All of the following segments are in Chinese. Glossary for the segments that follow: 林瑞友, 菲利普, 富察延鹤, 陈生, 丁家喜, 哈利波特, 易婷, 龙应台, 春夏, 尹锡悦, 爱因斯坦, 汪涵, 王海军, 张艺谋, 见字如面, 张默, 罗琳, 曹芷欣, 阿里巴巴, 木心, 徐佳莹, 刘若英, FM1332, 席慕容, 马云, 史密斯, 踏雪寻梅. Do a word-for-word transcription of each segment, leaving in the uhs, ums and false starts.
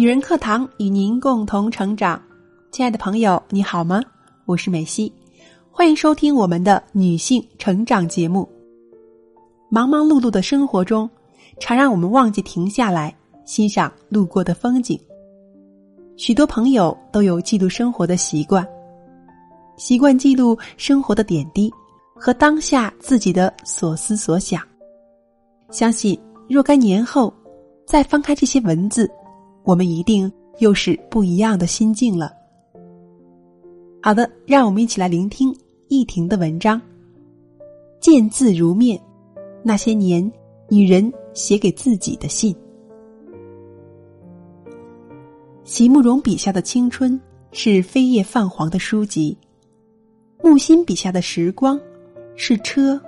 女人课堂与您共同成长。亲爱的朋友，你好吗？我是美西，欢迎收听我们的女性成长节目。忙忙碌碌的生活中，常让我们忘记停下来欣赏路过的风景。许多朋友都有记录生活的习惯，习惯记录生活的点滴和当下自己的所思所想。相信若干年后再翻开这些文字，我们一定又是不一样的心境了。好的，让我们一起来聆听易婷的文章《见字如面》，那些年女人写给自己的信。席慕容笔下的青春是飞叶泛黄的书籍，木心笔下的时光是车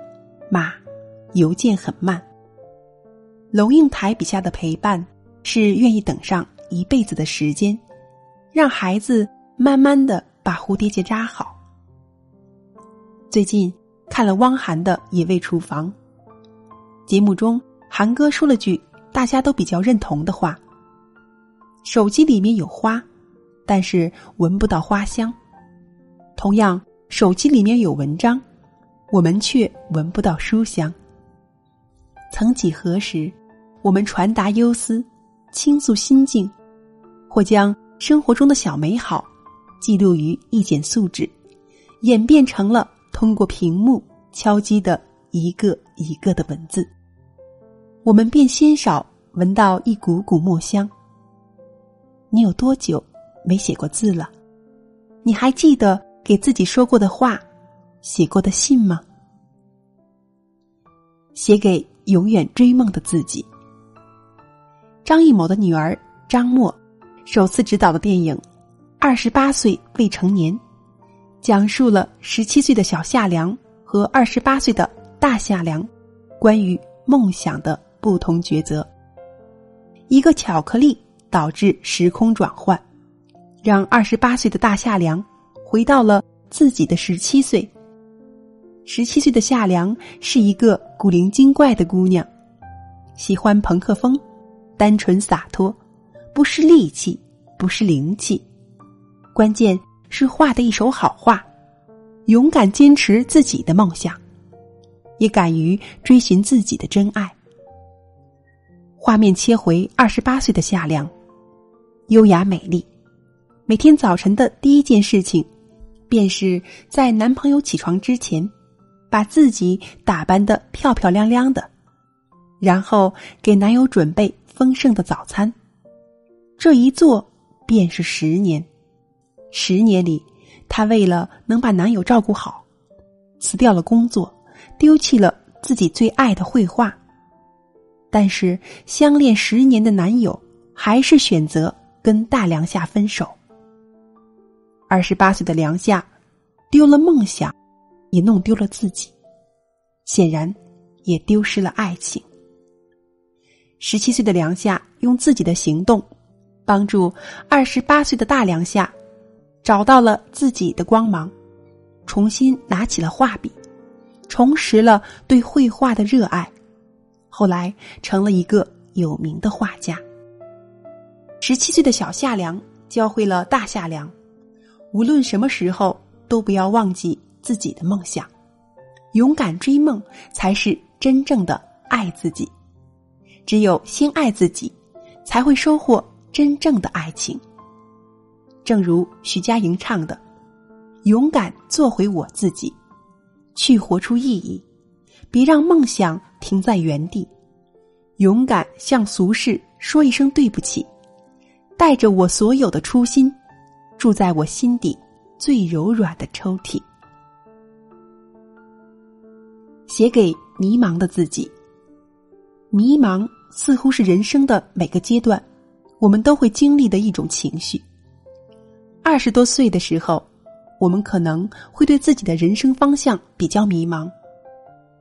马邮件很慢，龙应台笔下的陪伴是愿意等上一辈子的时间，让孩子慢慢地把蝴蝶结扎好。最近看了汪涵的《野味厨房》，节目中韩哥说了句大家都比较认同的话：手机里面有花，但是闻不到花香；同样，手机里面有文章，我们却闻不到书香。曾几何时，我们传达忧思，倾诉心境，或将生活中的小美好记录于一简素纸，演变成了通过屏幕敲击的一个一个的文字，我们便鲜少闻到一股股墨香。你有多久没写过字了？你还记得给自己说过的话，写过的信吗？写给永远追梦的自己。张艺谋的女儿张默首次执导的电影《二十八岁未成年》，讲述了十七岁的小夏良和二十八岁的大夏良关于梦想的不同抉择。一个巧克力导致时空转换，让二十八岁的大夏良回到了自己的十七岁。十七岁的夏良是一个古灵精怪的姑娘，喜欢朋克风，单纯洒脱，不是戾气，不是灵气，关键是画的一手好画，勇敢坚持自己的梦想，也敢于追寻自己的真爱。画面切回二十八岁的夏良，优雅美丽，每天早晨的第一件事情便是在男朋友起床之前把自己打扮得漂漂亮亮的，然后给男友准备丰盛的早餐。这一做便是十年。十年里，她为了能把男友照顾好，辞掉了工作，丢弃了自己最爱的绘画。但是相恋十年的男友还是选择跟大梁夏分手。二十八岁的梁夏丢了梦想，也弄丢了自己，显然也丢失了爱情。十七岁的梁夏用自己的行动帮助二十八岁的大梁夏找到了自己的光芒，重新拿起了画笔，重拾了对绘画的热爱，后来成了一个有名的画家。十七岁的小夏良教会了大夏良，无论什么时候都不要忘记自己的梦想，勇敢追梦才是真正的爱自己。只有先爱自己，才会收获真正的爱情。正如徐佳莹唱的：勇敢做回我自己，去活出意义，别让梦想停在原地，勇敢向俗世说一声对不起，带着我所有的初心，住在我心底最柔软的抽屉。写给迷茫的自己。迷茫似乎是人生的每个阶段我们都会经历的一种情绪。二十多岁的时候，我们可能会对自己的人生方向比较迷茫，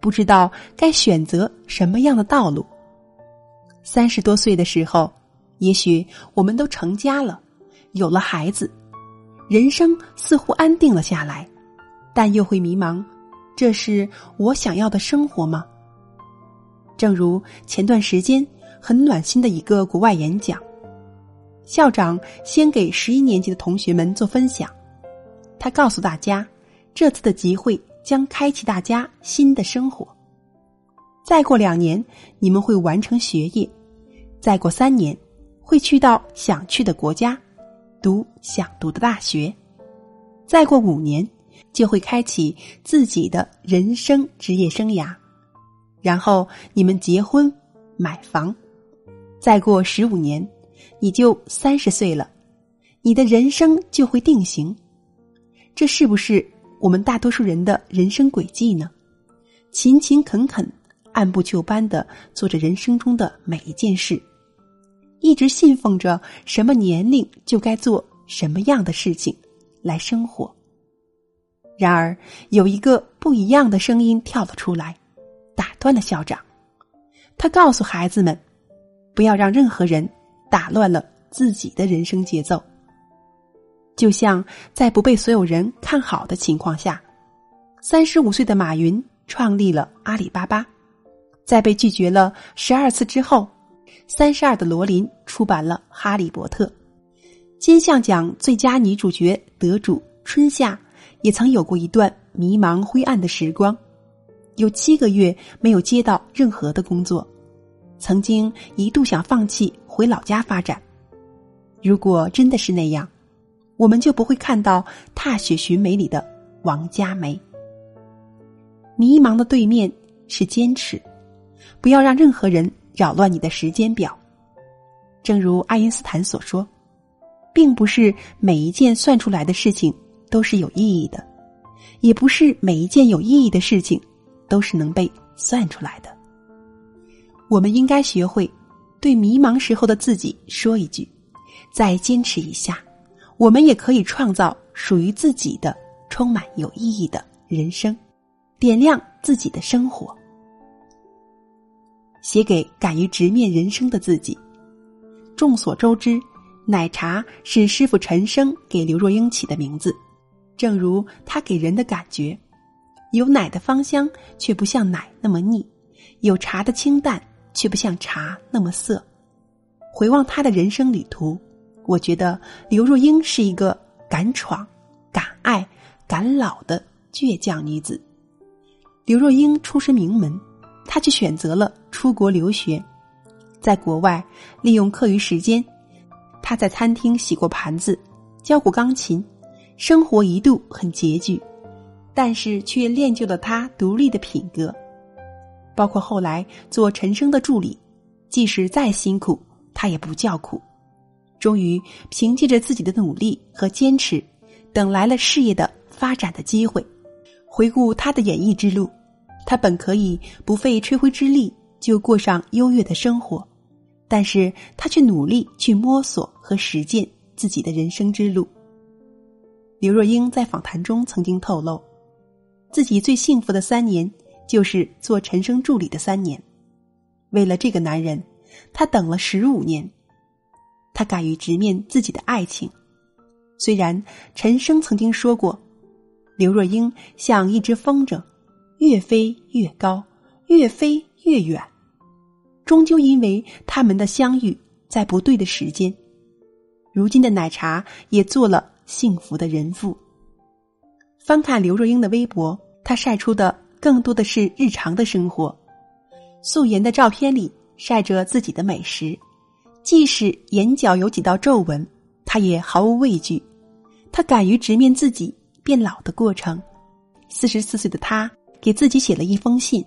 不知道该选择什么样的道路。三十多岁的时候，也许我们都成家了，有了孩子，人生似乎安定了下来，但又会迷茫，这是我想要的生活吗？正如前段时间很暖心的一个国外演讲，校长先给十一年级的同学们做分享，他告诉大家，这次的集会将开启大家新的生活。再过两年，你们会完成学业；再过三年，会去到想去的国家，读想读的大学；再过五年，就会开启自己的人生职业生涯。然后你们结婚买房，再过十五年，你就三十岁了，你的人生就会定型。这是不是我们大多数人的人生轨迹呢？勤勤恳恳，按部就班地做着人生中的每一件事，一直信奉着什么年龄就该做什么样的事情来生活。然而，有一个不一样的声音跳了出来，打断了校长。他告诉孩子们，不要让任何人打乱了自己的人生节奏。就像在不被所有人看好的情况下，三十五岁的马云创立了阿里巴巴，在被拒绝了十二次之后，三十二的罗琳出版了《哈利波特》。金像奖最佳女主角得主春夏也曾有过一段迷茫灰暗的时光，有七个月没有接到任何的工作，曾经一度想放弃回老家发展。如果真的是那样，我们就不会看到《踏雪寻梅》里的王佳梅。迷茫的对面是坚持，不要让任何人扰乱你的时间表。正如爱因斯坦所说，并不是每一件算出来的事情都是有意义的，也不是每一件有意义的事情都是能被算出来的。我们应该学会对迷茫时候的自己说一句，再坚持一下，我们也可以创造属于自己的充满有意义的人生，点亮自己的生活。写给敢于直面人生的自己。众所周知，奶茶是师傅陈生给刘若英起的名字，正如他给人的感觉，有奶的芳香却不像奶那么腻，有茶的清淡却不像茶那么涩。回望他的人生旅途，我觉得刘若英是一个敢闯、敢爱、敢老的倔强女子。刘若英出身名门，她却选择了出国留学，在国外利用课余时间，他在餐厅洗过盘子，教过钢琴，生活一度很拮据，但是却练就了他独立的品格。包括后来做陈生的助理，即使再辛苦，他也不叫苦。终于凭借着自己的努力和坚持，等来了事业的发展的机会。回顾他的演艺之路，他本可以不费吹灰之力就过上优越的生活，但是他却努力去摸索和实践自己的人生之路。刘若英在访谈中曾经透露，自己最幸福的三年就是做陈生助理的三年。为了这个男人，他等了十五年。他敢于直面自己的爱情。虽然陈生曾经说过，刘若英像一只风筝，越飞越高，越飞越远。终究因为他们的相遇在不对的时间，如今的奶茶也做了幸福的人妇。翻看刘若英的微博，她晒出的更多的是日常的生活，素颜的照片里晒着自己的美食，即使眼角有几道皱纹，她也毫无畏惧。她敢于直面自己变老的过程。四十四岁的她给自己写了一封信，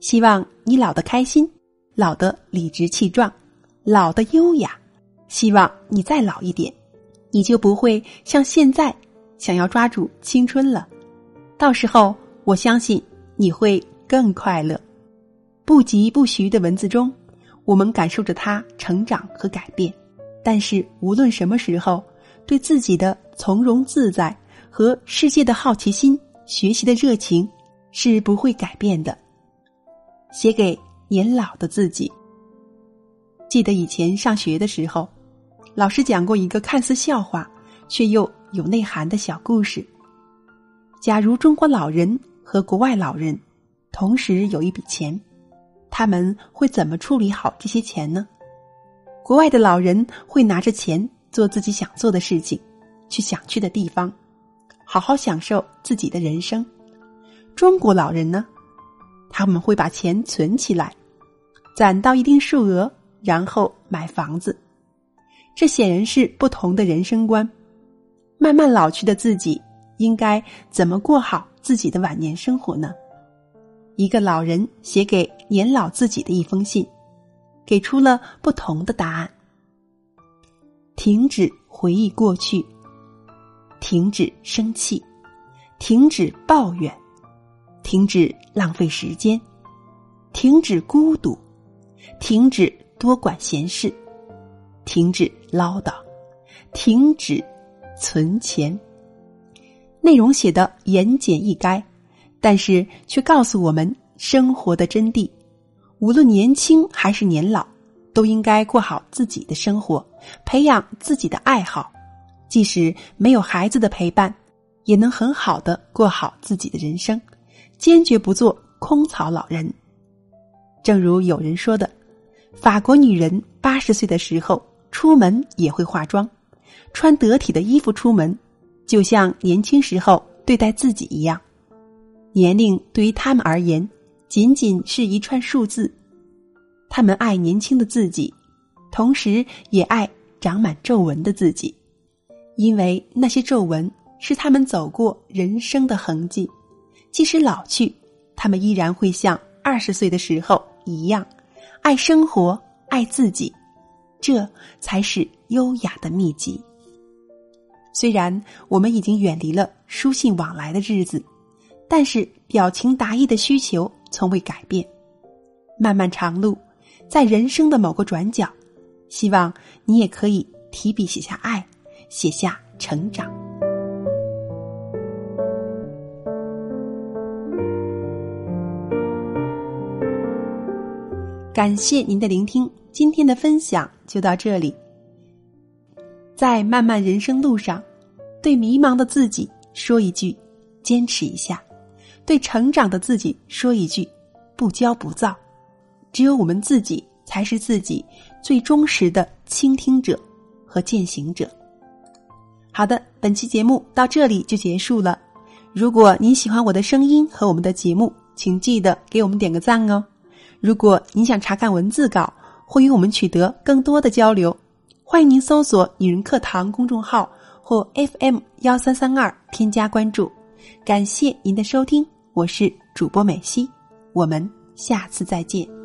希望你老得开心，老得理直气壮，老得优雅。希望你再老一点，你就不会像现在想要抓住青春了。到时候我相信你会更快乐。不疾不徐的文字中，我们感受着他成长和改变。但是无论什么时候，对自己的从容自在和世界的好奇心、学习的热情是不会改变的。写给年老的自己。记得以前上学的时候，老师讲过一个看似笑话却又有内涵的小故事。假如中国老人和国外老人同时有一笔钱，他们会怎么处理好这些钱呢？国外的老人会拿着钱做自己想做的事情，去想去的地方，好好享受自己的人生。中国老人呢，他们会把钱存起来，攒到一定数额，然后买房子。这显然是不同的人生观。慢慢老去的自己，应该怎么过好自己的晚年生活呢？一个老人写给年老自己的一封信，给出了不同的答案。停止回忆过去，停止生气，停止抱怨，停止浪费时间，停止孤独，停止多管闲事，停止唠叨，停止存钱。内容写得言简意赅，但是却告诉我们生活的真谛。无论年轻还是年老，都应该过好自己的生活，培养自己的爱好，即使没有孩子的陪伴，也能很好地过好自己的人生，坚决不做空草老人。正如有人说的，法国女人八十岁的时候出门也会化妆，穿得体的衣服出门，就像年轻时候对待自己一样。年龄对于他们而言仅仅是一串数字，他们爱年轻的自己，同时也爱长满皱纹的自己，因为那些皱纹是他们走过人生的痕迹。即使老去，他们依然会像二十岁的时候一样，爱生活，爱自己，这才是优雅的秘籍。虽然我们已经远离了书信往来的日子，但是表情达意的需求从未改变。漫漫长路，在人生的某个转角，希望你也可以提笔写下爱，写下成长。感谢您的聆听，今天的分享就到这里。在漫漫人生路上，对迷茫的自己说一句坚持一下，对成长的自己说一句不骄不躁。只有我们自己才是自己最忠实的倾听者和践行者。好的，本期节目到这里就结束了。如果您喜欢我的声音和我们的节目，请记得给我们点个赞哦。如果您想查看文字稿或与我们取得更多的交流，欢迎您搜索女人课堂公众号或 F M 一三三二 添加关注。感谢您的收听，我是主播美希，我们下次再见。